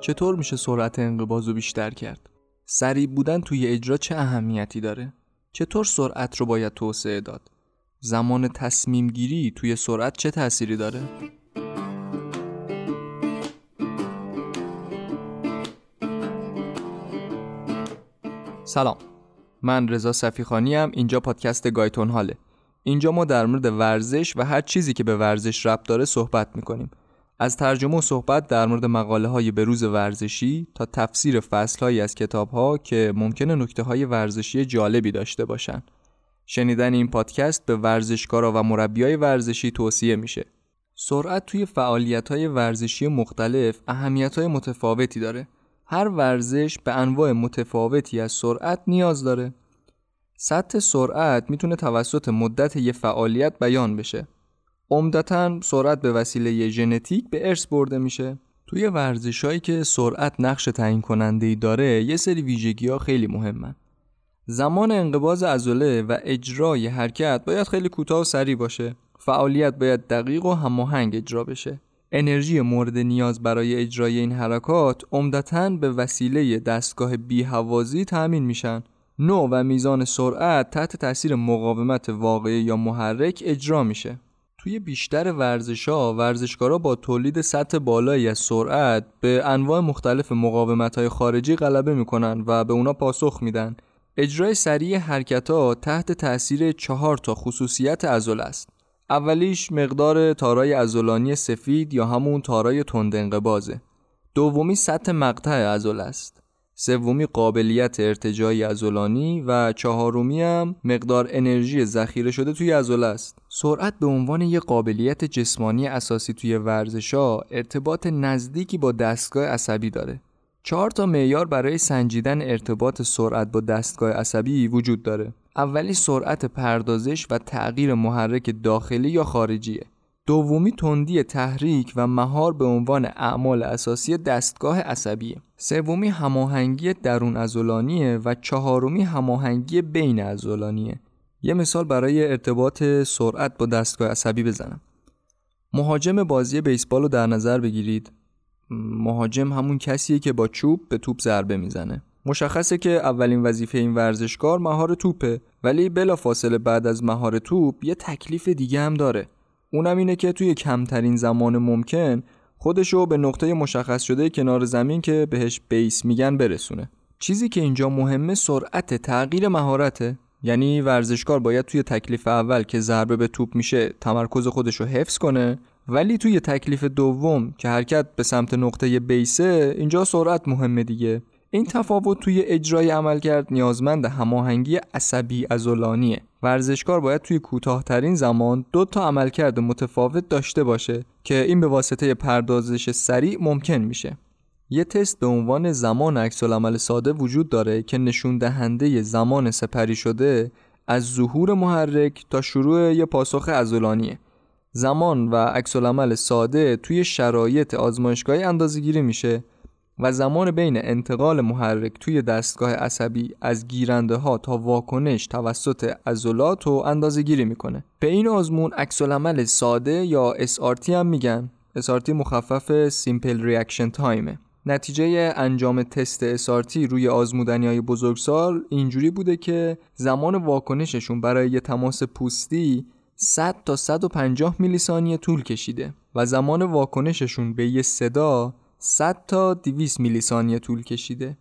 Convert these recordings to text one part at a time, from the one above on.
چطور میشه سرعت انقباض رو بیشتر کرد؟ سریع بودن توی اجرا چه اهمیتی داره؟ چطور سرعت رو باید توسعه داد؟ زمان تصمیم گیری توی سرعت چه تأثیری داره؟ سلام، من رضا صفیخانی ام. اینجا پادکست گایتون هاله. اینجا ما در مورد ورزش و هر چیزی که به ورزش ربط داره صحبت میکنیم. از ترجمه و صحبت در مورد مقاله های بروز ورزشی تا تفسیر فصل هایی از کتاب ها که ممکنه نکته های ورزشی جالبی داشته باشن. شنیدن این پادکست به ورزشکارا و مربیای ورزشی توصیه میشه. سرعت توی فعالیت‌های ورزشی مختلف اهمیت‌های متفاوتی داره. هر ورزش به انواع متفاوتی از سرعت نیاز داره. سطح سرعت میتونه توسط مدت یه فعالیت بیان بشه. عمدتاً سرعت به وسیله ژنتیک به ارث برده میشه. توی ورزش‌هایی که سرعت نقش تعیین کننده‌ای داره، یه سری ویژگی‌ها خیلی مهمن. زمان انقباض عضله و اجرای حرکت باید خیلی کوتاه و سریع باشه. فعالیت باید دقیق و هماهنگ اجرا بشه. انرژی مورد نیاز برای اجرای این حرکات عمدتاً به وسیله دستگاه بی‌هوازی تأمین میشن. نوع و میزان سرعت تحت تأثیر مقاومت واقعی یا محرک اجرا میشه. توی بیشتر ورزش‌ها ورزشکارا با تولید سطح بالایی از سرعت به انواع مختلف مقاومت‌های خارجی غلبه میکنن و به اونا پاسخ میدن. اجرای سریع حرکت‌ها تحت تأثیر 4 تا خصوصیت عضله است. اولیش مقدار تارای عضلانی سفید یا همون تارای تند انقباضه. دومی سطح مقطع عضله است. سومی قابلیت ارتجاعی عضلانی و چهارمی هم مقدار انرژی ذخیره شده توی عضله است. سرعت به عنوان یک قابلیت جسمانی اساسی توی ورزش‌ها ارتباط نزدیکی با دستگاه عصبی داره. 4 تا معیار برای سنجیدن ارتباط سرعت با دستگاه عصبی وجود داره. اولی سرعت پردازش و تغییر محرک داخلی یا خارجیه. دومی تندی تحریک و مهار به عنوان اعمال اساسی دستگاه عصبیه. سومی هماهنگی درون عضلانیه و چهارمی هماهنگی بین عضلانیه. یه مثال برای ارتباط سرعت با دستگاه عصبی بزنم. مهاجم بازی بیسبال رو در نظر بگیرید. مهاجم همون کسیه که با چوب به توپ ضربه میزنه. مشخصه که اولین وظیفه این ورزشکار مهار توپه، ولی بلافاصله بعد از مهار توپ یه تکلیف دیگه هم داره. اونم اینه که توی کمترین زمان ممکن خودشو به نقطه مشخص شده کنار زمین که بهش بیس میگن برسونه. چیزی که اینجا مهمه سرعت تغییر مهارته. یعنی ورزشکار باید توی تکلیف اول که ضربه به توپ میشه تمرکز خودشو حفظ کنه، ولی توی تکلیف دوم که حرکت به سمت نقطه بیسه اینجا سرعت مهمه دیگه. این تفاوت توی اجرای عملکرد نیازمند هماهنگی عصبی عضلانیه. ورزشکار باید توی کوتاه‌ترین زمان 2 تا عملکرد متفاوت داشته باشه که این به واسطه پردازش سریع ممکن میشه. یه تست به عنوان زمان عکس‌العمل ساده وجود داره که نشون دهنده زمان سپری شده از ظهور محرک تا شروع یه پاسخ عضلانیه. زمان و عکس‌العمل ساده توی شرایط آزمایشگاهی اندازه‌گیری میشه و زمان بین انتقال محرک توی دستگاه عصبی از گیرنده ها تا واکنش توسط عضلات رو اندازه‌گیری میکنه. به این آزمون عکس‌العمل ساده یا SRT هم میگن. SRT مخفف Simple Reaction Time. نتیجه انجام تست SRT روی آزمودنی‌های بزرگسال اینجوری بوده که زمان واکنششون برای یه تماس پوستی 100 تا 150 میلی ثانیه طول کشیده و زمان واکنششون به یه صدا 100 تا 200 میلی ثانیه طول کشیده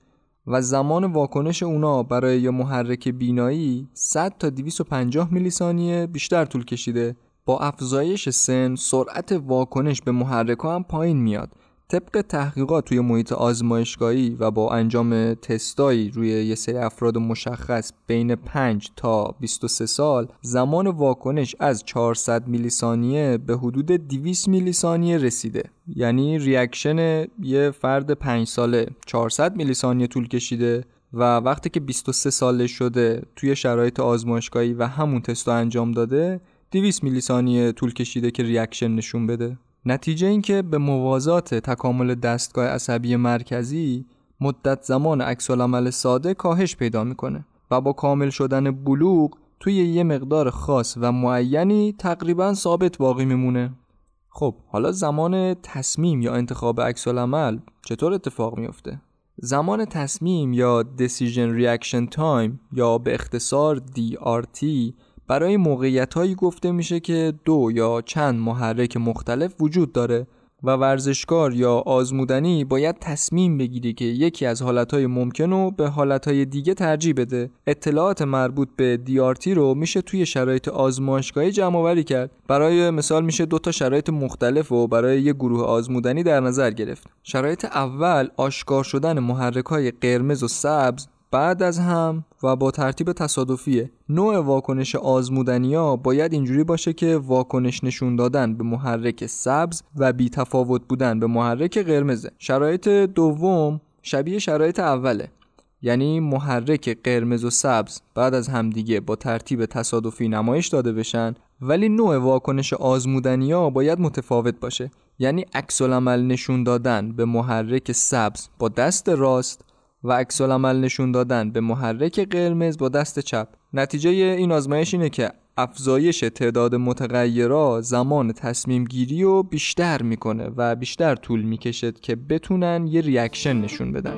و زمان واکنش اونا برای یه محرک بینایی 100 تا 250 میلی ثانیه بیشتر طول کشیده. با افزایش سن سرعت واکنش به محرک‌ها هم پایین میاد. طبق تحقیقات توی محیط آزمایشگاهی و با انجام تستایی روی یه سری افراد مشخص بین 5 تا 23 سال زمان واکنش از 400 میلی ثانیه به حدود 200 میلی ثانیه رسیده. یعنی ریاکشن یه فرد 5 ساله 400 میلی ثانیه طول کشیده و وقتی که 23 ساله شده توی شرایط آزمایشگاهی و همون تستا انجام داده 200 میلی ثانیه طول کشیده که ریاکشن نشون بده. نتیجه این که به موازات تکامل دستگاه عصبی مرکزی مدت زمان عکس‌العمل ساده کاهش پیدا میکنه و با کامل شدن بلوغ توی یه مقدار خاص و معینی تقریباً ثابت باقی میمونه. خب حالا زمان تصمیم یا انتخاب عکس‌العمل چطور اتفاق میفته؟ زمان تصمیم یا Decision Reaction Time یا به اختصار DRT برای موقعیت‌هایی گفته میشه که دو یا چند محرک مختلف وجود داره و ورزشکار یا آزمودنی باید تصمیم بگیره که یکی از حالتهای ممکن رو به حالتهای دیگه ترجیح بده. اطلاعات مربوط به DRT رو میشه توی شرایط آزمایشگاهی جمع‌آوری کرد. برای مثال میشه دو تا شرایط مختلف رو برای یک گروه آزمودنی در نظر گرفت. شرایط اول آشکار شدن محرک‌های قرمز و سبز بعد از هم و با ترتیب تصادفیه. نوع واکنش آزمودنیا باید اینجوری باشه که واکنش نشون دادن به محرک سبز و بی تفاوت بودن به محرک قرمزه. شرایط دوم شبیه شرایط اوله، یعنی محرک قرمز و سبز بعد از همدیگه با ترتیب تصادفی نمایش داده بشن، ولی نوع واکنش آزمودنیا باید متفاوت باشه، یعنی عکس‌العمل نشون دادن به محرک سبز با دست راست و عکس‌العمل نشون دادن به محرک قرمز با دست چپ. نتیجه این آزمایش اینه که افزایش تعداد متغیرها زمان تصمیم گیری رو بیشتر میکنه و بیشتر طول میکشه که بتونن یه ریاکشن نشون بدن.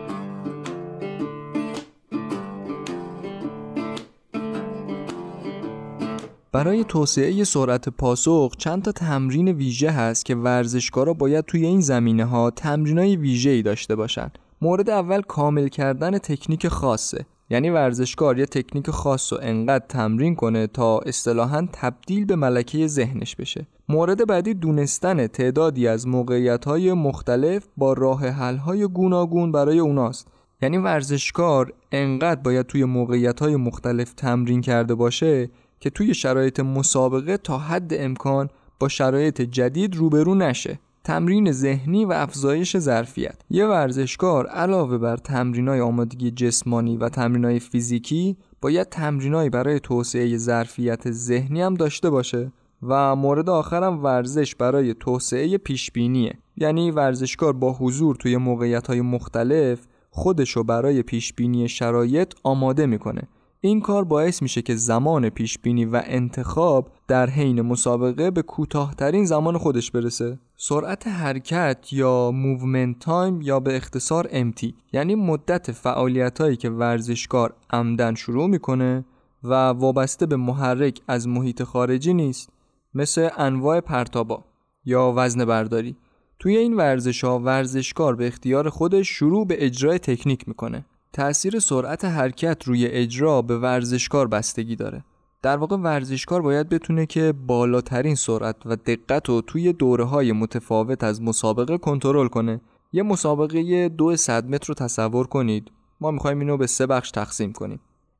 برای توسعه سرعت پاسخ چند تا تمرین ویژه هست که ورزشکارا باید توی این زمینه‌ها تمرینای ویژه‌ای داشته باشن. مورد اول کامل کردن تکنیک خاصه، یعنی ورزشکار یه تکنیک خاص رو انقدر تمرین کنه تا اصطلاحاً تبدیل به ملکه ذهنش بشه. مورد بعدی دونستن تعدادی از موقعیت‌های مختلف با راه حل‌های گوناگون برای اوناست، یعنی ورزشکار انقدر باید توی موقعیت‌های مختلف تمرین کرده باشه که توی شرایط مسابقه تا حد امکان با شرایط جدید روبرو نشه. تمرین ذهنی و افزایش ظرفیت. یه ورزشکار علاوه بر تمرینای آمادگی جسمانی و تمرینای فیزیکی باید تمرینای برای توسعه ظرفیت ذهنی هم داشته باشه. و مورد آخرم ورزش برای توسعه پیشبینیه، یعنی ورزشکار با حضور توی موقعیت‌های مختلف خودشو برای پیشبینی شرایط آماده میکنه. این کار باعث میشه که زمان پیشبینی و انتخاب در حین مسابقه به کوتاه‌ترین زمان خودش برسه. سرعت حرکت یا موومنت تایم یا به اختصار MT، یعنی مدت فعالیتایی که ورزشکار عمدن شروع میکنه و وابسته به محرک از محیط خارجی نیست، مثل انواع پرتابا یا وزنه برداری. توی این ورزش‌ها ورزشکار به اختیار خودش شروع به اجرای تکنیک میکنه. تأثیر سرعت حرکت روی اجرا به ورزشکار بستگی داره. در واقع ورزشکار باید بتونه که بالاترین سرعت و دقت رو توی دوره‌های متفاوت از مسابقه کنترل کنه. یه مسابقه 200 متر رو تصور کنید. ما می‌خوایم اینو به 3 بخش تقسیم کنیم.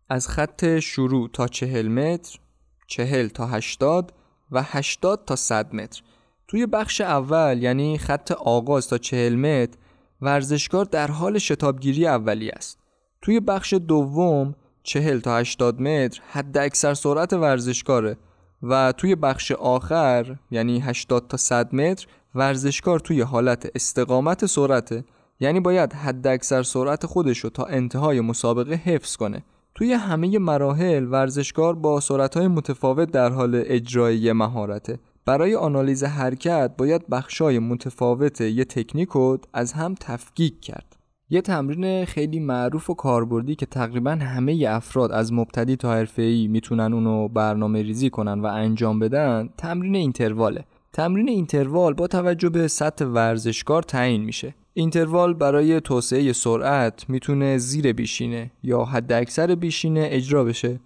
از خط شروع تا 40 متر، 40 تا 80 و 80 تا 100 متر. توی بخش اول، یعنی خط آغاز تا 40 متر، ورزشکار در حال شتابگیری اولیه است. توی بخش دوم 40 تا 80 متر حد اکثر سرعت ورزشکاره و توی بخش آخر، یعنی 80 تا 100 متر، ورزشکار توی حالت استقامت سرعته، یعنی باید حد اکثر سرعت خودشو تا انتهای مسابقه حفظ کنه. توی همه مراحل ورزشکار با سرعت‌های متفاوت در حال اجرای مهارته. برای آنالیز حرکت باید بخشای متفاوت یه تکنیک رو از هم تفکیک کرد. یه تمرین خیلی معروف و کاربردی که تقریبا همه افراد از مبتدی تا حرفه‌ای میتونن اونو برنامه ریزی کنن و انجام بدن، تمرین اینترواله. تمرین اینتروال با توجه به سطح ورزشکار تعیین میشه. اینتروال برای توسعه سرعت میتونه زیر بیشینه یا حداکثر بیشینه اجرا بشه.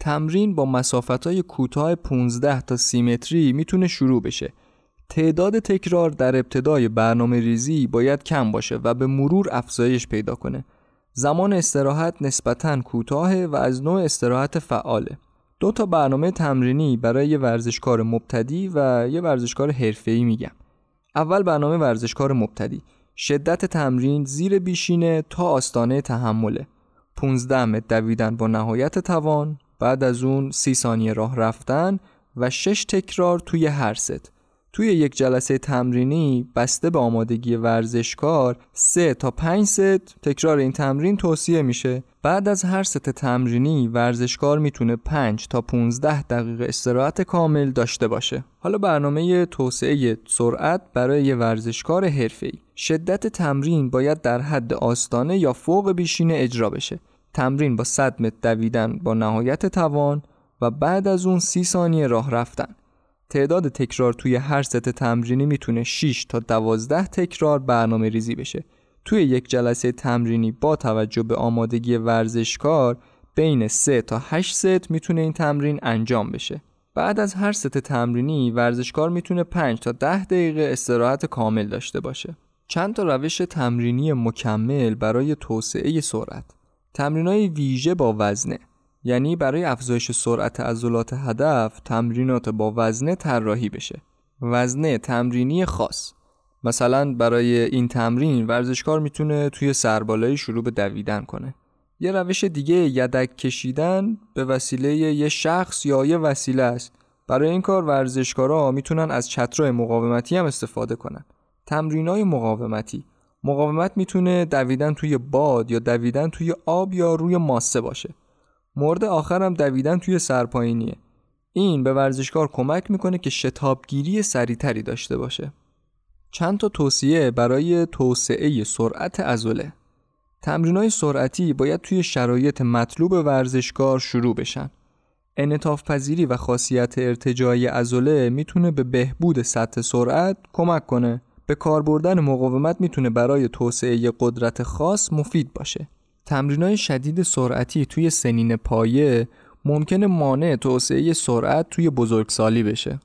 تمرین با مسافت‌های کوتاه 15 تا 30 متری میتونه شروع بشه. تعداد تکرار در ابتدای برنامه‌ریزی باید کم باشه و به مرور افزایش پیدا کنه. زمان استراحت نسبتاً کوتاه و از نوع استراحت فعاله. 2 تا برنامه تمرینی برای یه ورزشکار مبتدی و یه ورزشکار حرفه‌ای میگم. اول برنامه ورزشکار مبتدی. شدت تمرین زیر بیشینه تا آستانه تحمله. 15 متر دویدن با نهایت توان، بعد از اون 30 ثانیه راه رفتن و 6 تکرار توی هر ست. توی یک جلسه تمرینی بسته به آمادگی ورزشکار 3 تا 5 ست تکرار این تمرین توصیه میشه. بعد از هر ست تمرینی ورزشکار میتونه 5 تا 15 دقیقه استراحت کامل داشته باشه. حالا برنامه توسعه سرعت برای یه ورزشکار حرفه‌ای. شدت تمرین باید در حد آستانه یا فوق بیشینه اجرا بشه. تمرین با 100 متر دویدن با نهایت توان و بعد از اون 30 ثانیه راه رفتن. تعداد تکرار توی هر ست تمرینی میتونه 6 تا 12 تکرار برنامه ریزی بشه. توی یک جلسه تمرینی با توجه به آمادگی ورزشکار بین 3 تا 8 ست میتونه این تمرین انجام بشه. بعد از هر ست تمرینی ورزشکار میتونه 5 تا 10 دقیقه استراحت کامل داشته باشه. چند تا روش تمرینی مکمل برای توسعه سرعت. تمرینای ویژه با وزنه، یعنی برای افزایش سرعت عضلات هدف تمرینات با وزنه طراحی بشه. وزنه تمرینی خاص، مثلا برای این تمرین ورزشکار میتونه توی سربالایی شروع به دویدن کنه. یه روش دیگه یدک کشیدن به وسیله یه شخص یا یه وسیله است. برای این کار ورزشکارا میتونن از چترهای مقاومتی هم استفاده کنن. تمرینای مقاومتی، مقاومت میتونه دویدن توی باد یا دویدن توی آب یا روی ماسه باشه. مورد آخر هم دویدن توی سرپایینیه. این به ورزشکار کمک میکنه که شتابگیری سریعتری داشته باشه. چند تا توصیه برای توسعه سرعت عضله. تمرینای سرعتی باید توی شرایط مطلوب ورزشکار شروع بشن. انعطاف پذیری و خاصیت ارتجاعی عضله میتونه به بهبود سطح سرعت کمک کنه. به کار بردن مقاومت میتونه برای توسعه قدرت خاص مفید باشه. تمرینای شدید سرعتی توی سنین پایه ممکنه مانع توسعه سرعت توی بزرگسالی بشه.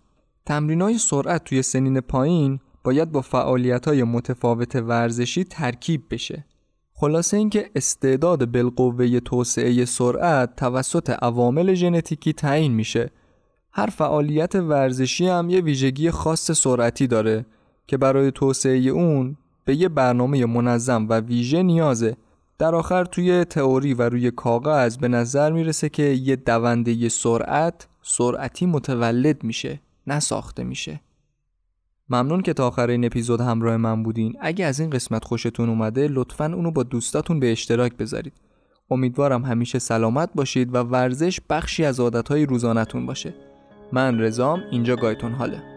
تمرینای سرعت توی سنین پایین باید با فعالیت‌های متفاوت ورزشی ترکیب بشه. خلاصه اینکه استعداد بالقوه توسعه سرعت توسط عوامل ژنتیکی تعیین میشه. هر فعالیت ورزشی هم یه ویژگی خاص سرعتی داره که برای توسعه اون به یه برنامه منظم و ویژه نیازه. در آخر توی تئوری و روی کاغذ به نظر میرسه که یه دونده سرعت سرعتی متولد میشه، نه ساخته میشه. ممنون که تا آخر این اپیزود همراه من بودین. اگه از این قسمت خوشتون اومده لطفاً اونو با دوستاتون به اشتراک بذارید. امیدوارم همیشه سلامت باشید و ورزش بخشی از عادتهای روزانتون باشه. من رضام، اینجا گایتون هاله.